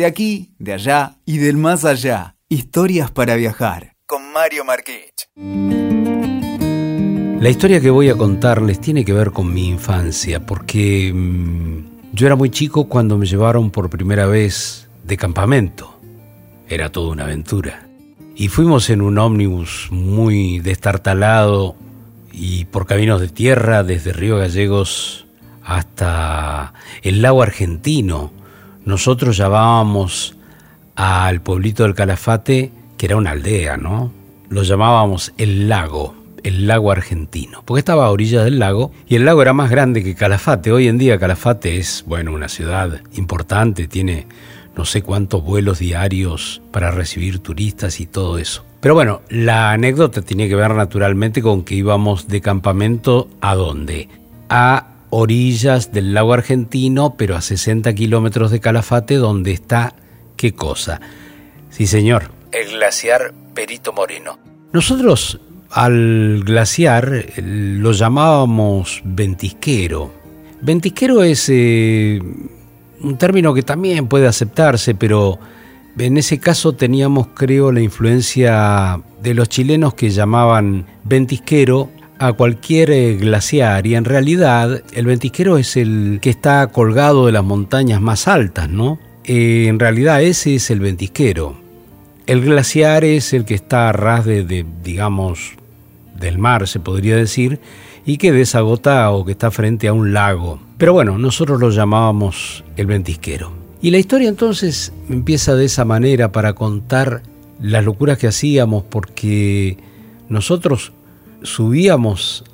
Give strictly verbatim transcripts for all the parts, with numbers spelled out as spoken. De aquí, de allá y del más allá. Historias para viajar. Con Mario Márquez. La historia que voy a contarles tiene que ver con mi infancia, porque mmm, yo era muy chico cuando me llevaron por primera vez de campamento. Era toda una aventura. Y fuimos en un ómnibus muy destartalado y por caminos de tierra desde Río Gallegos hasta el lago Argentino. Nosotros llamábamos al pueblito del Calafate, que era una aldea, ¿no? Lo llamábamos el lago, el lago Argentino, porque estaba a orillas del lago y el lago era más grande que Calafate. Hoy en día Calafate es, bueno, una ciudad importante, tiene no sé cuántos vuelos diarios para recibir turistas y todo eso. Pero bueno, la anécdota tenía que ver naturalmente con que íbamos de campamento ¿a dónde? A orillas del lago Argentino, pero a sesenta kilómetros de Calafate, donde está, ¿qué cosa? Sí, señor, el glaciar Perito Moreno. Nosotros al glaciar lo llamábamos Ventisquero. Ventisquero es eh, un término que también puede aceptarse, pero en ese caso teníamos, creo, la influencia de los chilenos que llamaban ventisquero a cualquier glaciar, y en realidad el ventisquero es el que está colgado de las montañas más altas, ¿no? Eh, en realidad ese es el ventisquero. El glaciar es el que está a ras de, de, digamos, del mar, se podría decir, y que desagota o que está frente a un lago. Pero bueno, nosotros lo llamábamos el ventisquero. Y la historia entonces empieza de esa manera para contar las locuras que hacíamos, porque nosotros subíamos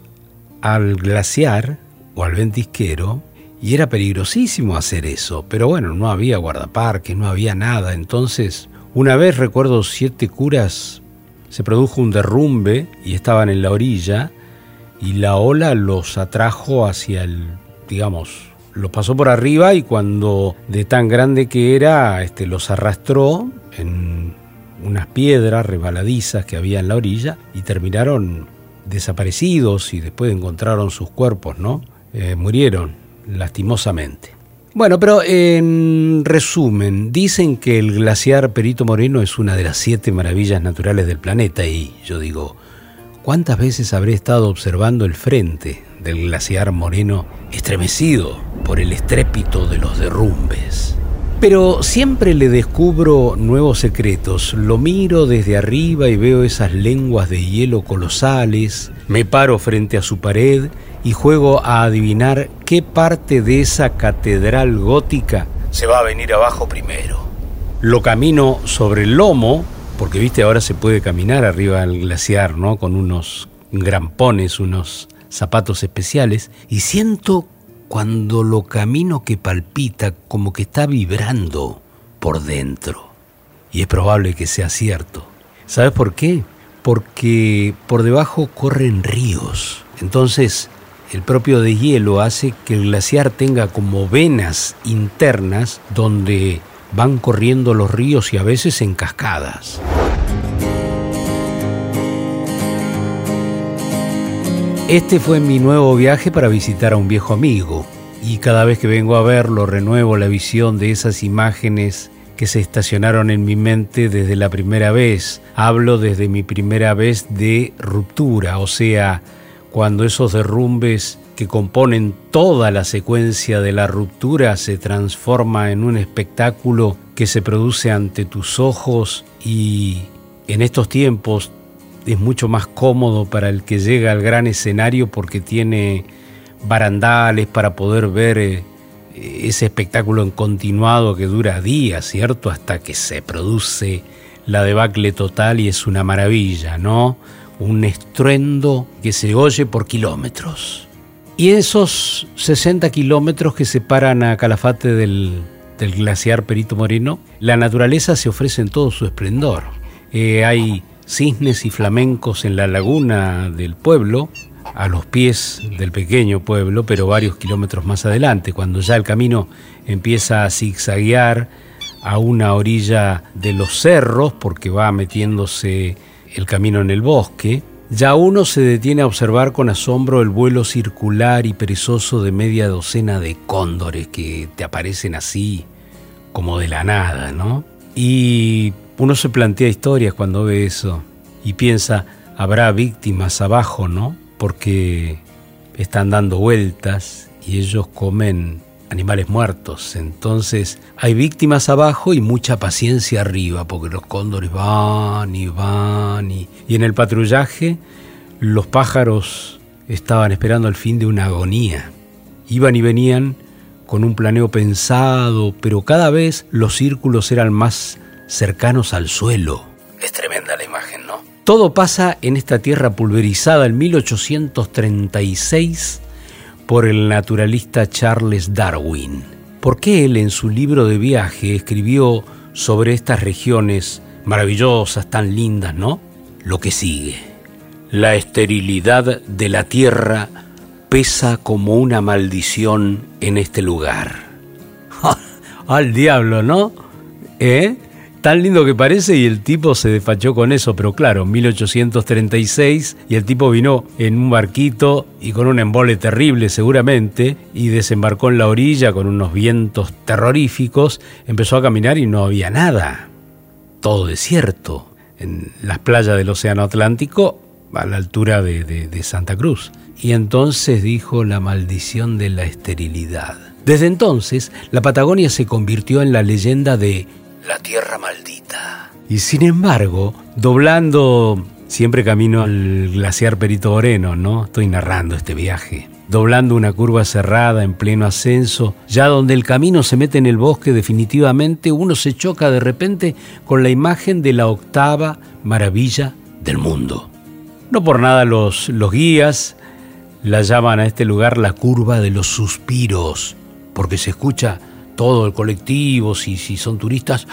al glaciar o al ventisquero y era peligrosísimo hacer eso, pero bueno, no había guardaparques, no había nada. Entonces, una vez, recuerdo, siete curas, se produjo un derrumbe y estaban en la orilla y la ola los atrajo hacia el, digamos, los pasó por arriba, y cuando de tan grande que era, este, los arrastró en unas piedras resbaladizas que había en la orilla y terminaron desaparecidos, y después encontraron sus cuerpos, ¿no? Eh, murieron, lastimosamente. Bueno, pero en resumen, dicen que el glaciar Perito Moreno es una de las siete maravillas naturales del planeta, y yo digo, ¿cuántas veces habré estado observando el frente del glaciar Moreno estremecido por el estrépito de los derrumbes? Pero siempre le descubro nuevos secretos. Lo miro desde arriba y veo esas lenguas de hielo colosales. Me paro frente a su pared y juego a adivinar qué parte de esa catedral gótica se va a venir abajo primero. Lo camino sobre el lomo, porque viste, ahora se puede caminar arriba del glaciar, ¿no? Con unos grampones, unos zapatos especiales, y siento cuando lo camino que palpita, como que está vibrando por dentro. Y es probable que sea cierto. ¿Sabes por qué? Porque por debajo corren ríos. Entonces, el propio deshielo hace que el glaciar tenga como venas internas donde van corriendo los ríos, y a veces en cascadas. Este fue mi nuevo viaje para visitar a un viejo amigo, y cada vez que vengo a verlo renuevo la visión de esas imágenes que se estacionaron en mi mente desde la primera vez. Hablo desde mi primera vez de ruptura, o sea, cuando esos derrumbes que componen toda la secuencia de la ruptura se transforma en un espectáculo que se produce ante tus ojos, y en estos tiempos es mucho más cómodo para el que llega al gran escenario, porque tiene barandales para poder ver ese espectáculo en continuado que dura días, ¿cierto? Hasta que se produce la debacle total, y es una maravilla, ¿no? Un estruendo que se oye por kilómetros. Y esos sesenta kilómetros que separan a Calafate del, del glaciar Perito Moreno, la naturaleza se ofrece en todo su esplendor. Eh, hay cisnes y flamencos en la laguna del pueblo, a los pies del pequeño pueblo, pero varios kilómetros más adelante, cuando ya el camino empieza a zigzaguear a una orilla de los cerros, porque va metiéndose el camino en el bosque, ya uno se detiene a observar con asombro el vuelo circular y perezoso de media docena de cóndores que te aparecen así, como de la nada, ¿no? Y uno se plantea historias cuando ve eso y piensa, habrá víctimas abajo, ¿no? Porque están dando vueltas y ellos comen animales muertos. Entonces hay víctimas abajo y mucha paciencia arriba, porque los cóndores van y van. Y, y en el patrullaje los pájaros estaban esperando el fin de una agonía. Iban y venían con un planeo pensado, pero cada vez los círculos eran más cercanos al suelo. Es tremenda la imagen, ¿no? Todo pasa en esta tierra pulverizada en mil ochocientos treinta y seis por el naturalista Charles Darwin. ¿Por qué él en su libro de viaje escribió sobre estas regiones maravillosas, tan lindas, ¿no? Lo que sigue. La esterilidad de la tierra pesa como una maldición en este lugar. ¡Al diablo!, ¿no? ¿Eh? Tan lindo que parece, y el tipo se despachó con eso, pero claro, mil ochocientos treinta y seis, y el tipo vino en un barquito y con un embole terrible seguramente, y desembarcó en la orilla con unos vientos terroríficos, empezó a caminar y no había nada. Todo desierto, en las playas del Océano Atlántico, a la altura de, de, de Santa Cruz. Y entonces dijo: la maldición de la esterilidad. Desde entonces, la Patagonia se convirtió en la leyenda de la tierra maldita. Y sin embargo, doblando siempre camino al glaciar Perito Moreno, ¿no? Estoy narrando este viaje. Doblando una curva cerrada en pleno ascenso, ya donde el camino se mete en el bosque definitivamente, uno se choca de repente con la imagen de la octava maravilla del mundo. No por nada los, los guías la llaman a este lugar la curva de los suspiros, porque se escucha todo el colectivo, si, si son turistas,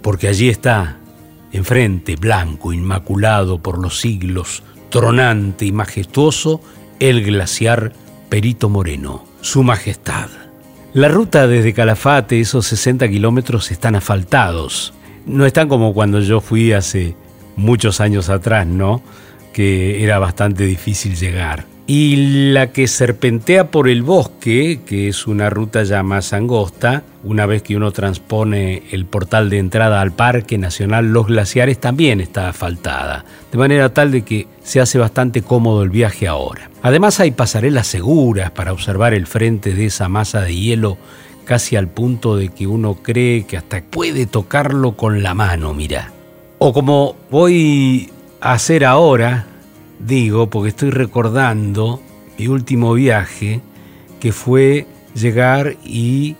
porque allí está, enfrente, blanco, inmaculado por los siglos, tronante y majestuoso, el glaciar Perito Moreno, su majestad. La ruta desde Calafate, esos sesenta kilómetros, están asfaltados. No están como cuando yo fui hace muchos años atrás, ¿no? Que era bastante difícil llegar. Y la que serpentea por el bosque, que es una ruta ya más angosta, una vez que uno transpone el portal de entrada al Parque Nacional Los Glaciares, también está asfaltada, de manera tal de que se hace bastante cómodo el viaje ahora. Además hay pasarelas seguras para observar el frente de esa masa de hielo, casi al punto de que uno cree que hasta puede tocarlo con la mano, mirá. O como voy a hacer ahora, digo, porque estoy recordando mi último viaje, que fue llegar y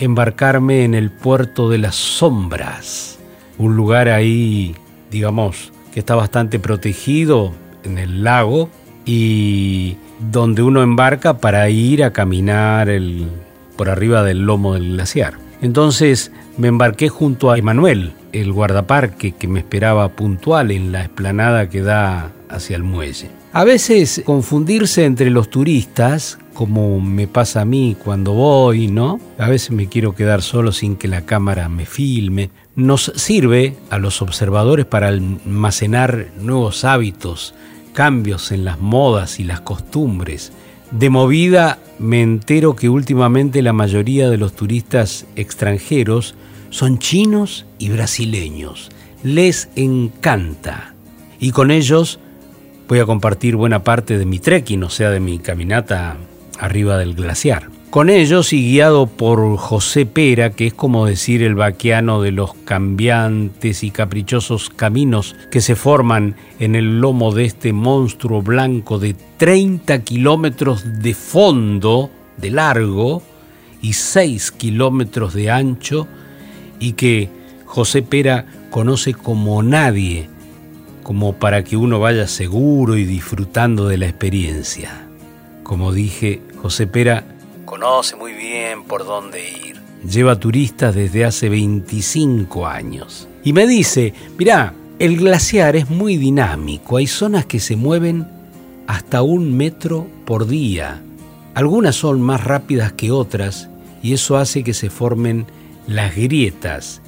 embarcarme en el puerto de las sombras, un lugar ahí, digamos, que está bastante protegido en el lago y donde uno embarca para ir a caminar el, por arriba del lomo del glaciar. Entonces me embarqué junto a Emanuel, el guardaparque que me esperaba puntual en la explanada que da hacia el muelle. A veces confundirse entre los turistas, como me pasa a mí cuando voy, ¿no? A veces me quiero quedar solo sin que la cámara me filme. Nos sirve a los observadores para almacenar nuevos hábitos, cambios en las modas y las costumbres. De movida me entero que últimamente la mayoría de los turistas extranjeros son chinos y brasileños. Les encanta. Y con ellos voy a compartir buena parte de mi trekking, o sea, de mi caminata arriba del glaciar. Con ellos y guiado por José Pera, que es como decir el vaquiano de los cambiantes y caprichosos caminos que se forman en el lomo de este monstruo blanco de treinta kilómetros de fondo, de largo, y seis kilómetros de ancho, y que José Pera conoce como nadie, como para que uno vaya seguro y disfrutando de la experiencia. Como dije, José Pera conoce muy bien por dónde ir. Lleva turistas desde hace veinticinco años. Y me dice, mirá, el glaciar es muy dinámico. Hay zonas que se mueven hasta un metro por día. Algunas son más rápidas que otras y eso hace que se formen las grietas.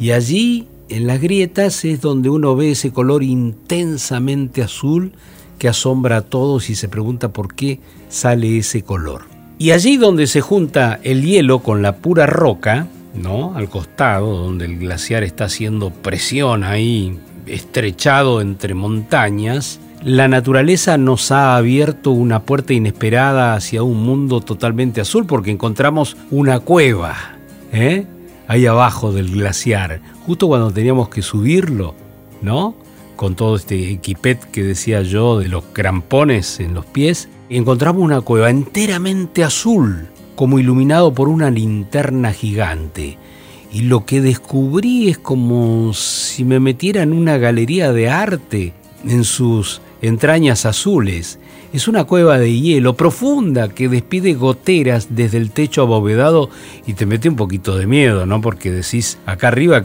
Y allí, en las grietas es donde uno ve ese color intensamente azul que asombra a todos y se pregunta por qué sale ese color. Y allí donde se junta el hielo con la pura roca, ¿no?, al costado, donde el glaciar está haciendo presión ahí, estrechado entre montañas, la naturaleza nos ha abierto una puerta inesperada hacia un mundo totalmente azul, porque encontramos una cueva, ¿eh?, ahí abajo del glaciar, justo cuando teníamos que subirlo, ¿no?, con todo este equipet que decía yo de los crampones en los pies, encontramos una cueva enteramente azul, como iluminado por una linterna gigante. Y lo que descubrí es como si me metiera en una galería de arte en sus entrañas azules. Es una cueva de hielo profunda que despide goteras desde el techo abovedado y te mete un poquito de miedo, ¿no? Porque decís, acá arriba,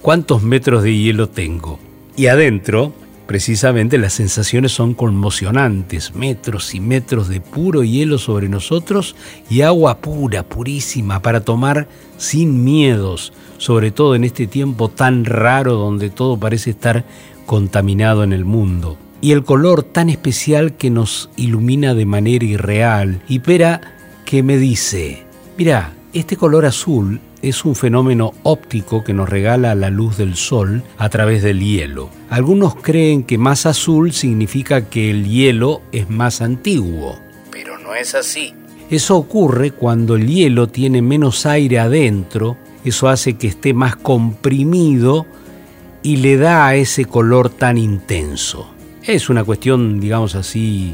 ¿cuántos metros de hielo tengo? Y adentro, precisamente, las sensaciones son conmocionantes. Metros y metros de puro hielo sobre nosotros y agua pura, purísima, para tomar sin miedos, sobre todo en este tiempo tan raro donde todo parece estar contaminado en el mundo. Y el color tan especial que nos ilumina de manera irreal. Y Pera, que me dice, mirá, este color azul es un fenómeno óptico que nos regala la luz del sol a través del hielo. Algunos creen que más azul significa que el hielo es más antiguo, pero no es así. Eso ocurre cuando el hielo tiene menos aire adentro, eso hace que esté más comprimido y le da a ese color tan intenso. Es una cuestión, digamos así,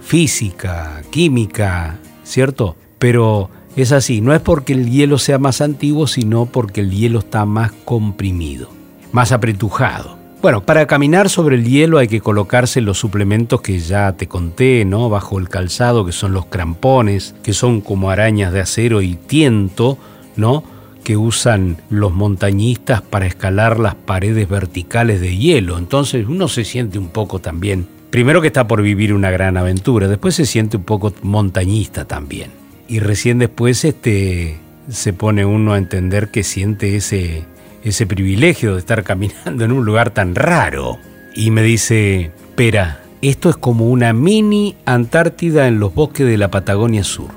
física, química, ¿cierto? Pero es así, no es porque el hielo sea más antiguo, sino porque el hielo está más comprimido, más apretujado. Bueno, para caminar sobre el hielo hay que colocarse los suplementos que ya te conté, ¿no?, bajo el calzado, que son los crampones, que son como arañas de acero y tiento, ¿no?, que usan los montañistas para escalar las paredes verticales de hielo. Entonces uno se siente un poco también, primero que está por vivir una gran aventura, después se siente un poco montañista también. Y recién después este, se pone uno a entender que siente ese, ese privilegio de estar caminando en un lugar tan raro. Y me dice, Pera, esto es como una mini Antártida en los bosques de la Patagonia Sur.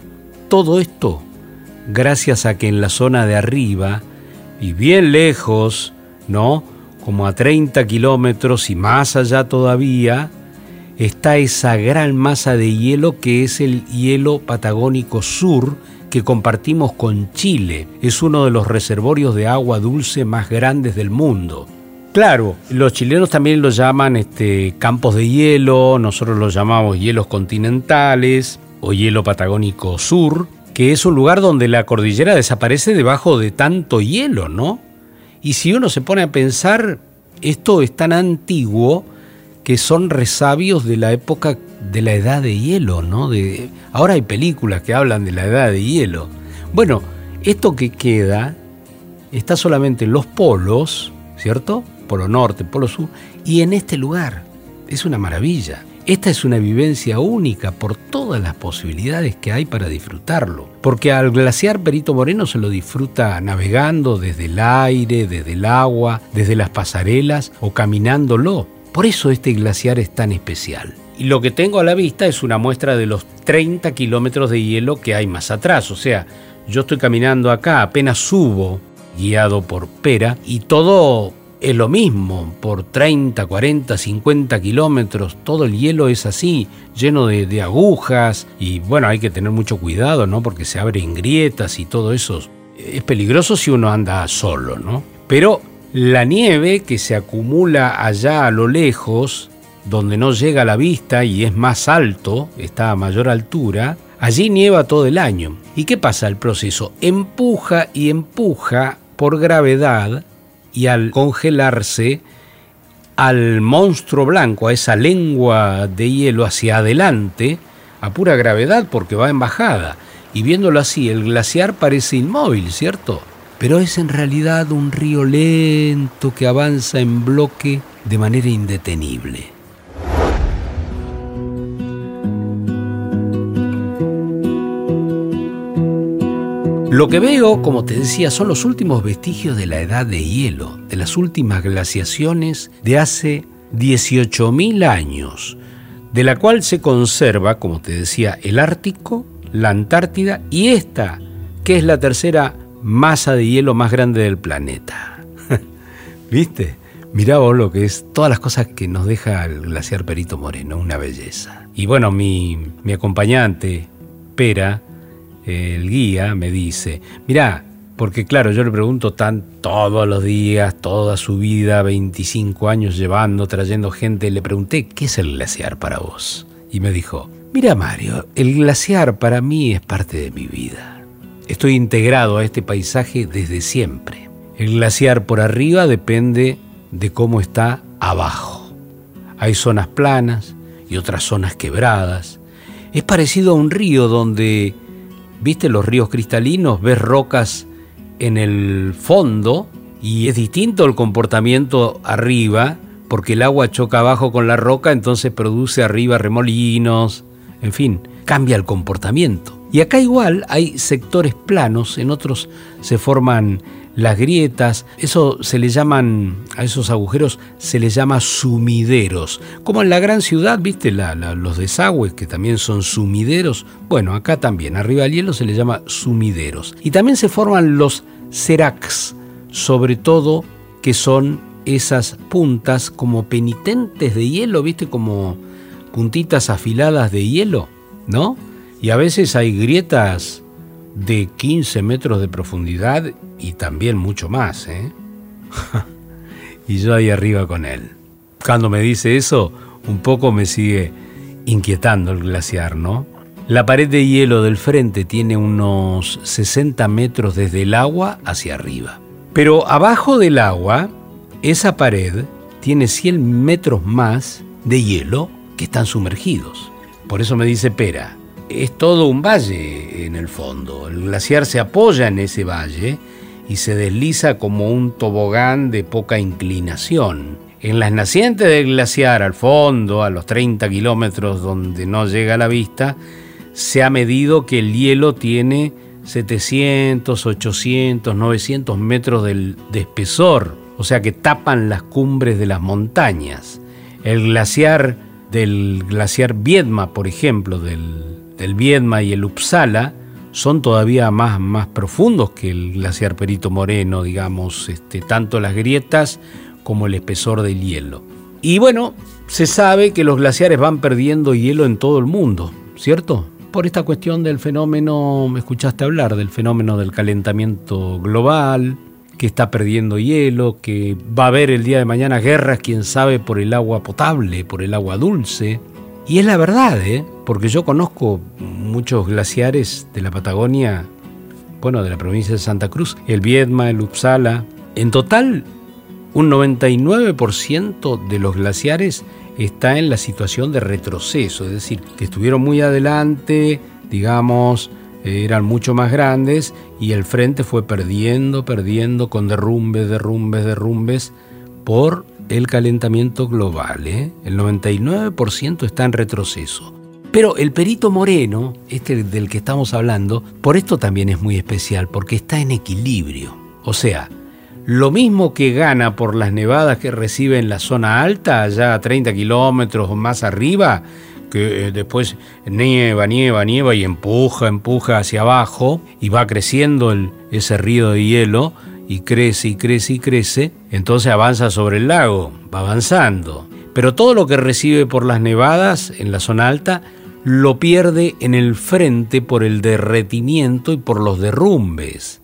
Todo esto gracias a que en la zona de arriba, y bien lejos, ¿no?, como a treinta kilómetros y más allá todavía, está esa gran masa de hielo que es el hielo patagónico sur que compartimos con Chile. Es uno de los reservorios de agua dulce más grandes del mundo. Claro, los chilenos también lo llaman este, campos de hielo, nosotros lo llamamos hielos continentales o hielo patagónico sur, que es un lugar donde la cordillera desaparece debajo de tanto hielo, ¿no? Y si uno se pone a pensar, esto es tan antiguo que son resabios de la época de la edad de hielo, ¿no? De, ahora hay películas que hablan de la edad de hielo. Bueno, esto que queda está solamente en los polos, ¿cierto? Polo norte, polo sur, y en este lugar. Es una maravilla. Esta es una vivencia única por todas las posibilidades que hay para disfrutarlo. Porque al glaciar Perito Moreno se lo disfruta navegando desde el aire, desde el agua, desde las pasarelas o caminándolo. Por eso este glaciar es tan especial. Y lo que tengo a la vista es una muestra de los treinta kilómetros de hielo que hay más atrás. O sea, yo estoy caminando acá, apenas subo, guiado por Pera, y todo es lo mismo. Por treinta, cuarenta, cincuenta kilómetros, todo el hielo es así, lleno de, de agujas. Y bueno, hay que tener mucho cuidado, ¿no? Porque se abren grietas y todo eso. Es peligroso si uno anda solo, ¿no? Pero la nieve que se acumula allá a lo lejos, donde no llega a la vista y es más alto, está a mayor altura, allí nieva todo el año. ¿Y qué pasa? El proceso empuja y empuja por gravedad y al congelarse al monstruo blanco, a esa lengua de hielo hacia adelante, a pura gravedad porque va en bajada. Y viéndolo así, el glaciar parece inmóvil, ¿cierto? Pero es en realidad un río lento que avanza en bloque de manera indetenible. Lo que veo, como te decía, son los últimos vestigios de la edad de hielo, de las últimas glaciaciones de hace dieciocho mil años, de la cual se conserva, como te decía, el Ártico, la Antártida y esta, que es la tercera masa de hielo más grande del planeta. ¿Viste? Mirá vos lo que es, todas las cosas que nos deja el glaciar Perito Moreno, una belleza. Y bueno, mi, mi acompañante, Pera, el guía, me dice, mirá, porque claro, yo le pregunto tan todos los días, toda su vida, veinticinco años llevando, trayendo gente, le pregunté, ¿qué es el glaciar para vos? Y me dijo, mira Mario, el glaciar para mí es parte de mi vida. Estoy integrado a este paisaje desde siempre. El glaciar por arriba depende de cómo está abajo. Hay zonas planas y otras zonas quebradas. Es parecido a un río donde, ¿viste los ríos cristalinos? Ves rocas en el fondo y es distinto el comportamiento arriba porque el agua choca abajo con la roca, entonces produce arriba remolinos, en fin, cambia el comportamiento. Y acá igual hay sectores planos, en otros se forman las grietas, eso se le llaman, a esos agujeros se les llama sumideros, como en la gran ciudad, ¿viste? La, la, los desagües que también son sumideros, bueno, acá también, arriba del hielo se les llama sumideros. Y también se forman los seracs, sobre todo que son esas puntas como penitentes de hielo, ¿viste? Como puntitas afiladas de hielo, ¿no? Y a veces hay grietas de quince metros de profundidad y también mucho más, ¿eh? Y yo ahí arriba con él. Cuando me dice eso, un poco me sigue inquietando el glaciar, ¿no? La pared de hielo del frente tiene unos sesenta metros desde el agua hacia arriba. Pero abajo del agua, esa pared tiene cien metros más de hielo que están sumergidos. Por eso me dice Pera, es todo un valle en el fondo. El glaciar se apoya en ese valle y se desliza como un tobogán de poca inclinación. En las nacientes del glaciar, al fondo, a los treinta kilómetros donde no llega a la vista, se ha medido que el hielo tiene setecientos, ochocientos, novecientos metros de, de espesor, o sea que tapan las cumbres de las montañas. El glaciar del glaciar Viedma, por ejemplo, del El Viedma y el Upsala son todavía más, más profundos que el glaciar Perito Moreno, digamos, este, tanto las grietas como el espesor del hielo. Y bueno, se sabe que los glaciares van perdiendo hielo en todo el mundo, ¿cierto? Por esta cuestión del fenómeno, me escuchaste hablar, del fenómeno del calentamiento global, que está perdiendo hielo, que va a haber el día de mañana guerras, quién sabe, por el agua potable, por el agua dulce. Y es la verdad, ¿eh? Porque yo conozco muchos glaciares de la Patagonia, bueno, de la provincia de Santa Cruz, el Viedma, el Upsala. En total, un noventa y nueve por ciento de los glaciares está en la situación de retroceso, es decir, que estuvieron muy adelante, digamos, eran mucho más grandes y el frente fue perdiendo, perdiendo con derrumbes, derrumbes, derrumbes por el calentamiento global, ¿eh? El noventa y nueve por ciento está en retroceso. Pero el Perito Moreno, este del que estamos hablando, por esto también es muy especial, porque está en equilibrio. O sea, lo mismo que gana por las nevadas que recibe en la zona alta, allá a treinta kilómetros o más arriba, que después nieva, nieva, nieva y empuja, empuja hacia abajo y va creciendo el, ese río de hielo, y crece, y crece, y crece, entonces avanza sobre el lago, va avanzando. Pero todo lo que recibe por las nevadas en la zona alta lo pierde en el frente por el derretimiento y por los derrumbes.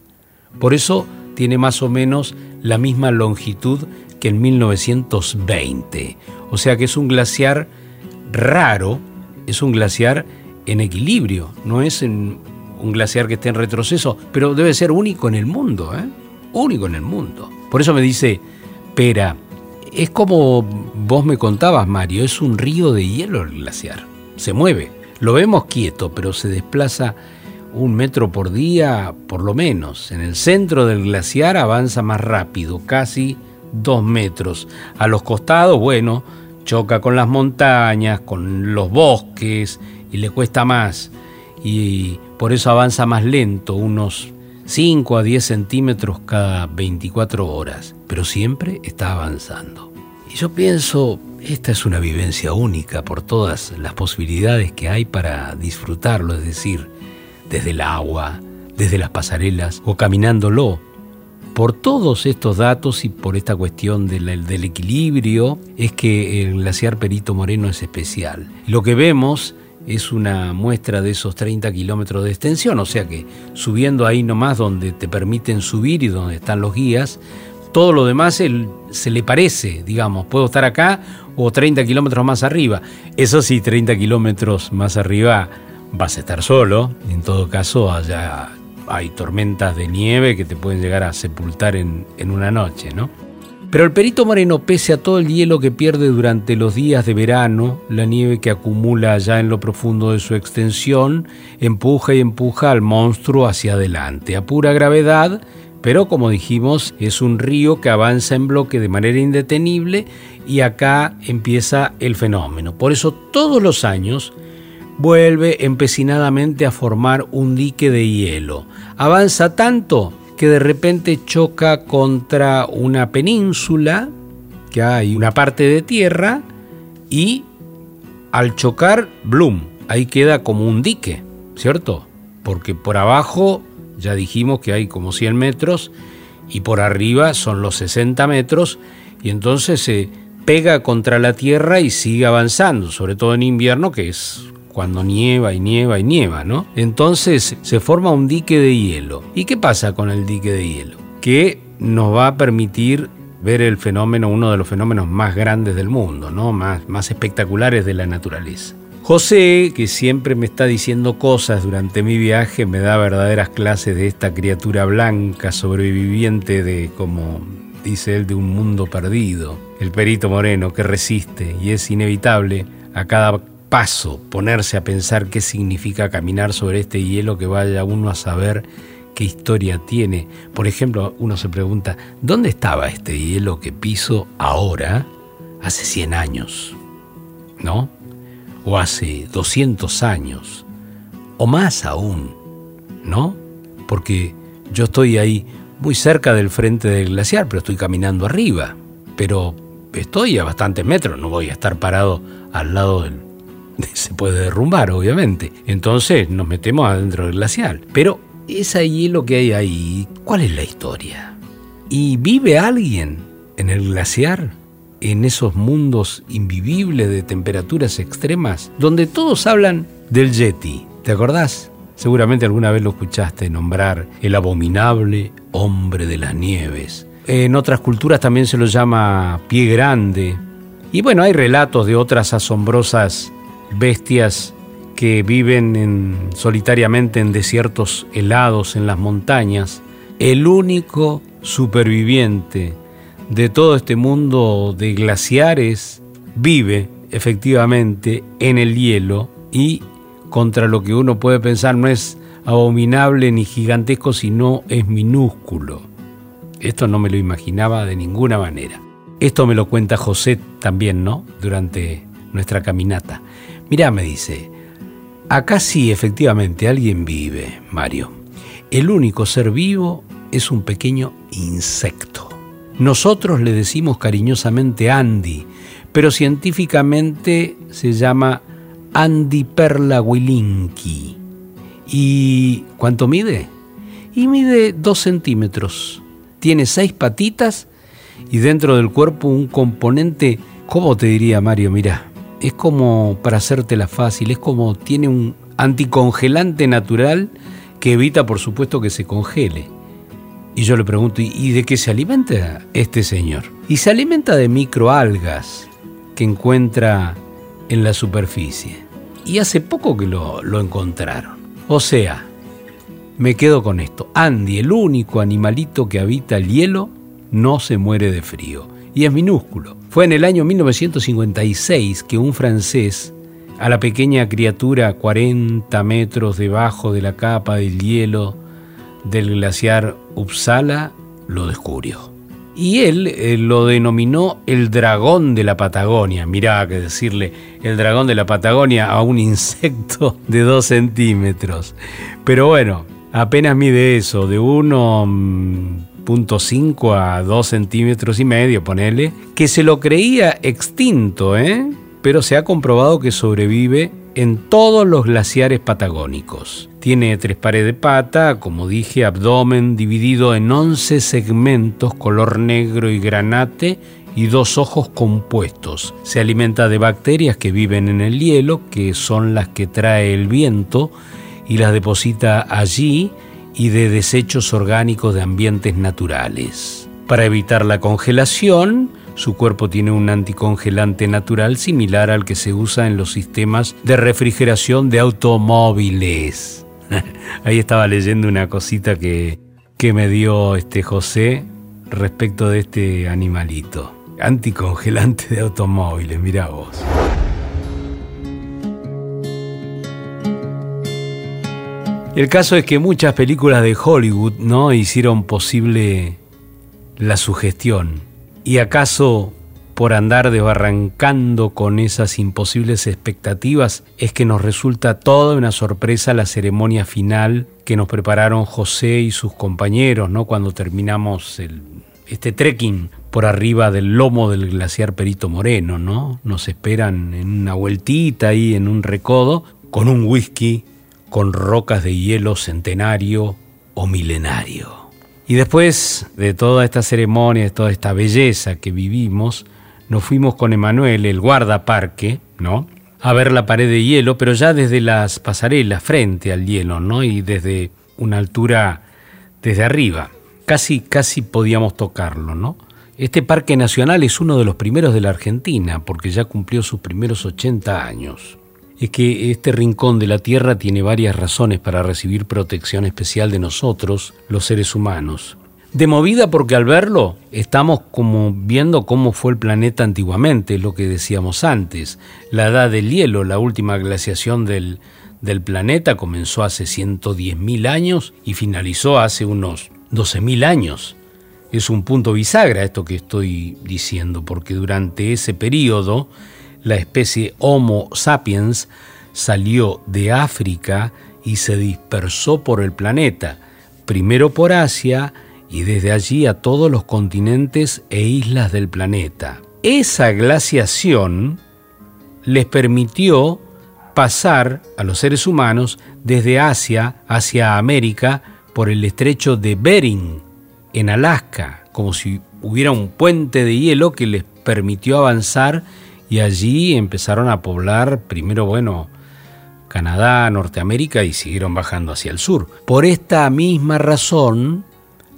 Por eso tiene más o menos la misma longitud que en mil novecientos veinte. O sea que es un glaciar raro, es un glaciar en equilibrio, no es un glaciar que esté en retroceso, pero debe ser único en el mundo, ¿eh? Único en el mundo. Por eso me dice Pera, es como vos me contabas, Mario, es un río de hielo el glaciar. Se mueve, lo vemos quieto, pero se desplaza un metro por día, por lo menos. En el centro del glaciar avanza más rápido, casi dos metros. A los costados, bueno, choca con las montañas, con los bosques, y le cuesta más. Y por eso avanza más lento, unos cinco a diez centímetros cada veinticuatro horas, pero siempre está avanzando. Y yo pienso, esta es una vivencia única por todas las posibilidades que hay para disfrutarlo, es decir, desde el agua, desde las pasarelas o caminándolo. Por todos estos datos y por esta cuestión del, del equilibrio es que el glaciar Perito Moreno es especial. Lo que vemos es una muestra de esos treinta kilómetros de extensión, o sea que subiendo ahí nomás donde te permiten subir y donde están los guías, todo lo demás el, se le parece, digamos, puedo estar acá o treinta kilómetros más arriba. Eso sí, treinta kilómetros más arriba vas a estar solo, en todo caso allá hay tormentas de nieve que te pueden llegar a sepultar en, en una noche, ¿no? Pero el Perito Moreno, pese a todo el hielo que pierde durante los días de verano, la nieve que acumula allá en lo profundo de su extensión, empuja y empuja al monstruo hacia adelante, a pura gravedad, pero como dijimos, es un río que avanza en bloque de manera indetenible y acá empieza el fenómeno. Por eso todos los años vuelve empecinadamente a formar un dique de hielo. Avanza tanto que de repente choca contra una península, que hay una parte de tierra, y al chocar, ¡blum!, ahí queda como un dique, ¿cierto? Porque por abajo ya dijimos que hay como cien metros y por arriba son los sesenta metros, y entonces se pega contra la tierra y sigue avanzando, sobre todo en invierno, que es cuando nieva y nieva y nieva, ¿no? Entonces se forma un dique de hielo. ¿Y qué pasa con el dique de hielo? Que nos va a permitir ver el fenómeno, uno de los fenómenos más grandes del mundo, ¿no? Más, más espectaculares de la naturaleza. José, que siempre me está diciendo cosas durante mi viaje, me da verdaderas clases de esta criatura blanca sobreviviente de, como dice él, de un mundo perdido. El Perito Moreno que resiste y es inevitable a cada paso, ponerse a pensar qué significa caminar sobre este hielo, que vaya uno a saber qué historia tiene. Por ejemplo, uno se pregunta, ¿dónde estaba este hielo que piso ahora hace cien años? ¿No? O hace doscientos años. O más aún, ¿no? Porque yo estoy ahí muy cerca del frente del glaciar, pero estoy caminando arriba. Pero estoy a bastantes metros, no voy a estar parado al lado del... Se puede derrumbar, obviamente. Entonces nos metemos adentro del glaciar. Pero ese hielo que hay ahí, ¿cuál es la historia? ¿Y vive alguien en el glaciar? En esos mundos invivibles de temperaturas extremas, donde todos hablan del Yeti. ¿Te acordás? Seguramente alguna vez lo escuchaste nombrar, el abominable hombre de las nieves. En otras culturas también se lo llama pie grande. Y bueno, hay relatos de otras asombrosas bestias que viven en, solitariamente en desiertos helados en las montañas. El único superviviente de todo este mundo de glaciares vive efectivamente en el hielo, y contra lo que uno puede pensar no es abominable ni gigantesco, sino es minúsculo. Esto no me lo imaginaba de ninguna manera. Esto me lo cuenta José también, ¿no? Durante nuestra caminata. Mirá, me dice, acá sí efectivamente alguien vive, Mario. El único ser vivo es un pequeño insecto. Nosotros le decimos cariñosamente Andy, pero científicamente se llama Andiperla Willinki. ¿Y cuánto mide? Y mide dos centímetros. Tiene seis patitas y dentro del cuerpo un componente, ¿cómo te diría, Mario? Mirá. Es como, para hacértela fácil, es como tiene un anticongelante natural que evita, por supuesto, que se congele. Y yo le pregunto, ¿y de qué se alimenta este señor? Y se alimenta de microalgas que encuentra en la superficie. Y hace poco que lo, lo encontraron. O sea, me quedo con esto. Andy, el único animalito que habita el hielo, no se muere de frío. Y es minúsculo. Fue en el año mil novecientos cincuenta y seis que un francés, a la pequeña criatura cuarenta metros debajo de la capa del hielo del glaciar Upsala, lo descubrió. Y él eh, lo denominó el dragón de la Patagonia. Mirá, que decirle el dragón de la Patagonia a un insecto de dos centímetros. Pero bueno, apenas mide eso, de uno... Mmm, punto cinco a dos centímetros y medio, ponele, que se lo creía extinto, ¿eh? Pero se ha comprobado que sobrevive en todos los glaciares patagónicos. Tiene tres pares de pata, como dije, abdomen dividido en once segmentos color negro y granate y dos ojos compuestos. Se alimenta de bacterias que viven en el hielo, que son las que trae el viento y las deposita allí, y de desechos orgánicos de ambientes naturales. Para evitar la congelación, su cuerpo tiene un anticongelante natural similar al que se usa en los sistemas de refrigeración de automóviles. Ahí estaba leyendo una cosita que, que me dio este José respecto de este animalito. Anticongelante de automóviles, mirá vos. El caso es que muchas películas de Hollywood no hicieron posible la sugestión. ¿Y acaso por andar desbarrancando con esas imposibles expectativas es que nos resulta toda una sorpresa la ceremonia final que nos prepararon José y sus compañeros, ¿no?, cuando terminamos el, este trekking por arriba del lomo del glaciar Perito Moreno, ¿no? Nos esperan en una vueltita ahí en un recodo con un whisky, con rocas de hielo centenario o milenario. Y después de toda esta ceremonia, de toda esta belleza que vivimos, nos fuimos con Emanuel, el guardaparque, ¿no?, a ver la pared de hielo, pero ya desde las pasarelas, frente al hielo, ¿no?, y desde una altura, desde arriba. Casi, casi podíamos tocarlo, ¿no? Este parque nacional es uno de los primeros de la Argentina, porque ya cumplió sus primeros ochenta años. Es que este rincón de la Tierra tiene varias razones para recibir protección especial de nosotros, los seres humanos. Demovida porque al verlo estamos como viendo cómo fue el planeta antiguamente, lo que decíamos antes. La edad del hielo, la última glaciación del, del planeta, comenzó hace ciento diez mil años y finalizó hace unos doce mil años. Es un punto bisagra esto que estoy diciendo, porque durante ese periodo la especie Homo sapiens salió de África y se dispersó por el planeta, primero por Asia y desde allí a todos los continentes e islas del planeta. Esa glaciación les permitió pasar a los seres humanos desde Asia hacia América por el Estrecho de Bering, en Alaska, como si hubiera un puente de hielo que les permitió avanzar. Y allí empezaron a poblar primero, bueno, Canadá, Norteamérica y siguieron bajando hacia el sur. Por esta misma razón,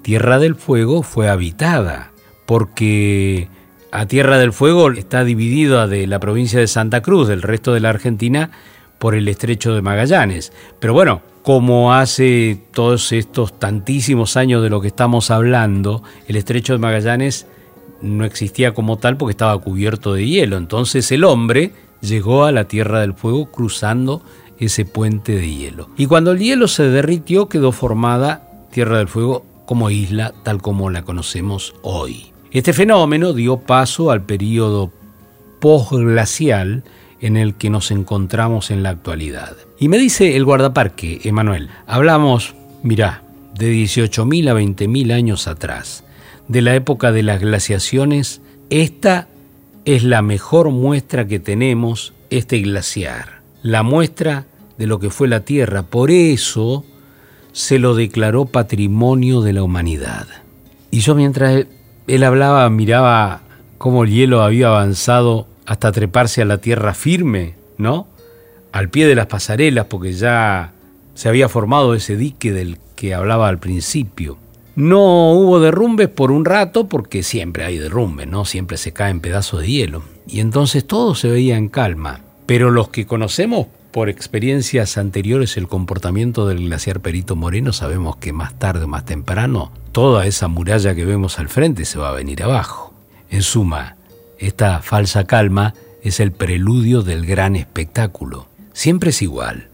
Tierra del Fuego fue habitada, porque a Tierra del Fuego está dividida de la provincia de Santa Cruz, del resto de la Argentina, por el Estrecho de Magallanes. Pero bueno, como hace todos estos tantísimos años de lo que estamos hablando, el Estrecho de Magallanes no existía como tal porque estaba cubierto de hielo. Entonces el hombre llegó a la Tierra del Fuego cruzando ese puente de hielo. Y cuando el hielo se derritió quedó formada Tierra del Fuego como isla tal como la conocemos hoy. Este fenómeno dio paso al período posglacial en el que nos encontramos en la actualidad. Y me dice el guardaparque, Emanuel, hablamos, mirá, de dieciocho mil a veinte mil años atrás, de la época de las glaciaciones. Esta es la mejor muestra que tenemos, este glaciar, la muestra de lo que fue la Tierra. Por eso se lo declaró Patrimonio de la Humanidad. Y yo mientras él, él hablaba, miraba cómo el hielo había avanzado hasta treparse a la tierra firme, ¿no?, al pie de las pasarelas, porque ya se había formado ese dique del que hablaba al principio. No hubo derrumbes por un rato, porque siempre hay derrumbes, ¿no? Siempre se caen pedazos de hielo. Y entonces todo se veía en calma. Pero los que conocemos por experiencias anteriores el comportamiento del glaciar Perito Moreno sabemos que más tarde o más temprano toda esa muralla que vemos al frente se va a venir abajo. En suma, esta falsa calma es el preludio del gran espectáculo. Siempre es igual.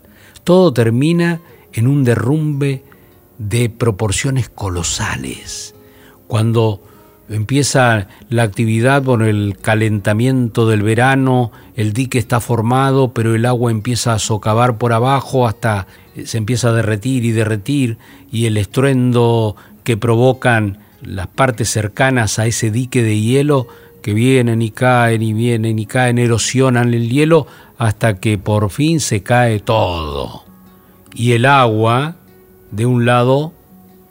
Todo termina en un derrumbe de proporciones colosales. Cuando empieza la actividad por el calentamiento del verano, el dique está formado, pero el agua empieza a socavar por abajo hasta se empieza a derretir y derretir, y el estruendo que provocan las partes cercanas a ese dique de hielo, que vienen y caen y vienen y caen, erosionan el hielo hasta que por fin se cae todo y el agua de un lado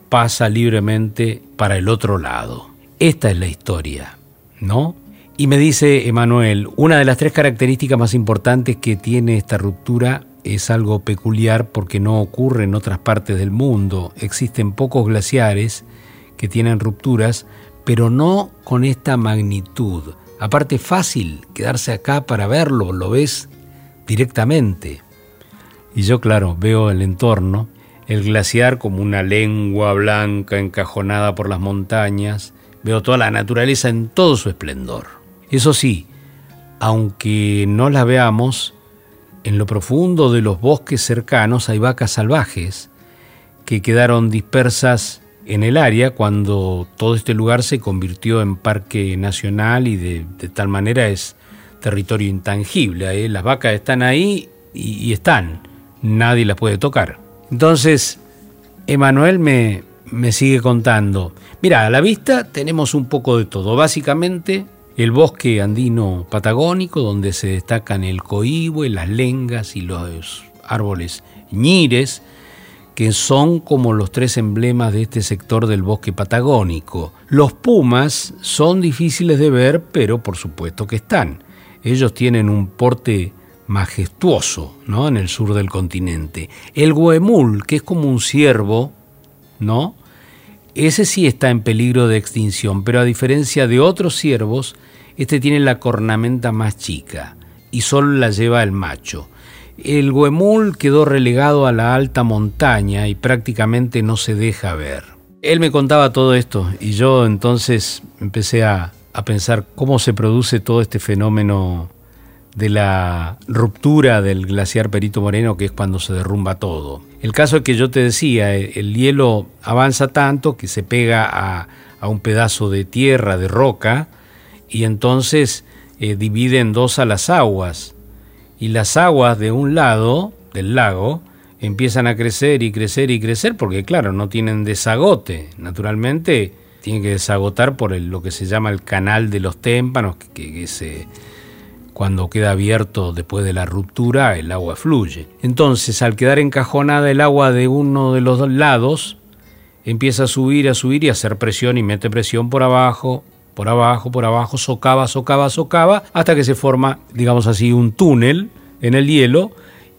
pasa libremente para el otro lado. Esta es la historia, ¿no? Y me dice Emanuel, una de las tres características más importantes que tiene esta ruptura es algo peculiar porque no ocurre en otras partes del mundo. Existen pocos glaciares que tienen rupturas, pero no con esta magnitud. Aparte es fácil quedarse acá para verlo, lo ves directamente. Y yo, claro, veo el entorno, el glaciar como una lengua blanca encajonada por las montañas. Veo toda la naturaleza en todo su esplendor. Eso sí, aunque no la veamos, en lo profundo de los bosques cercanos hay vacas salvajes que quedaron dispersas en el área cuando todo este lugar se convirtió en parque nacional y de, de tal manera es territorio intangible, ¿eh? Las vacas están ahí y, y están, nadie las puede tocar. Entonces, Emanuel me, me sigue contando, mira, a la vista tenemos un poco de todo, básicamente el bosque andino patagónico, donde se destacan el coihue, las lengas y los árboles ñires, que son como los tres emblemas de este sector del bosque patagónico. Los pumas son difíciles de ver, pero por supuesto que están. Ellos tienen un porte majestuoso, ¿no?, en el sur del continente. El huemul, que es como un ciervo, ¿no?, ese sí está en peligro de extinción, pero a diferencia de otros ciervos, este tiene la cornamenta más chica y solo la lleva el macho. El huemul quedó relegado a la alta montaña y prácticamente no se deja ver. Él me contaba todo esto y yo entonces empecé a, a pensar cómo se produce todo este fenómeno de la ruptura del glaciar Perito Moreno, que es cuando se derrumba todo. El caso es que yo te decía, el hielo avanza tanto que se pega a, a un pedazo de tierra, de roca, y entonces eh, divide en dos a las aguas. Y las aguas de un lado, del lago, empiezan a crecer y crecer y crecer, porque claro, no tienen desagote. Naturalmente tienen que desagotar por el, lo que se llama el canal de los témpanos, que, que, que se... Cuando queda abierto después de la ruptura, el agua fluye. Entonces, al quedar encajonada el agua de uno de los dos lados, empieza a subir, a subir y a hacer presión y mete presión por abajo, por abajo, por abajo, socava, socava, socava, hasta que se forma, digamos así, un túnel en el hielo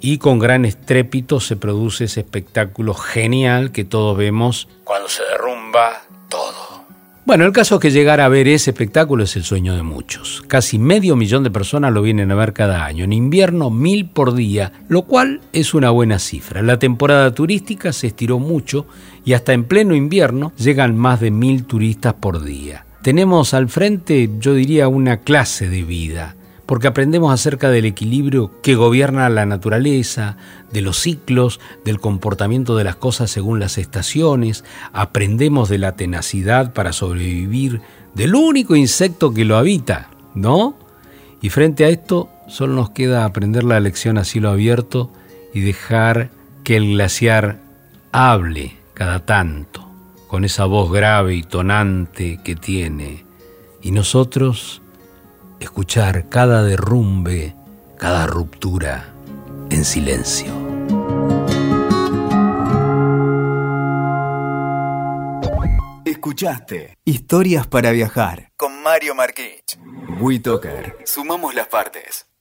y con gran estrépito se produce ese espectáculo genial que todos vemos cuando se derrumba todo. Bueno, el caso es que llegar a ver ese espectáculo es el sueño de muchos. Casi medio millón de personas lo vienen a ver cada año. En invierno, mil por día, lo cual es una buena cifra. La temporada turística se estiró mucho y hasta en pleno invierno llegan más de mil turistas por día. Tenemos al frente, yo diría, una clase de vida, porque aprendemos acerca del equilibrio que gobierna la naturaleza, de los ciclos, del comportamiento de las cosas según las estaciones, aprendemos de la tenacidad para sobrevivir del único insecto que lo habita, ¿no? Y frente a esto, solo nos queda aprender la lección a cielo abierto y dejar que el glaciar hable cada tanto, con esa voz grave y tonante que tiene, y nosotros escuchar cada derrumbe, cada ruptura en silencio. Escuchaste Historias para Viajar con Mario Márquez. WeToker. Sumamos las partes.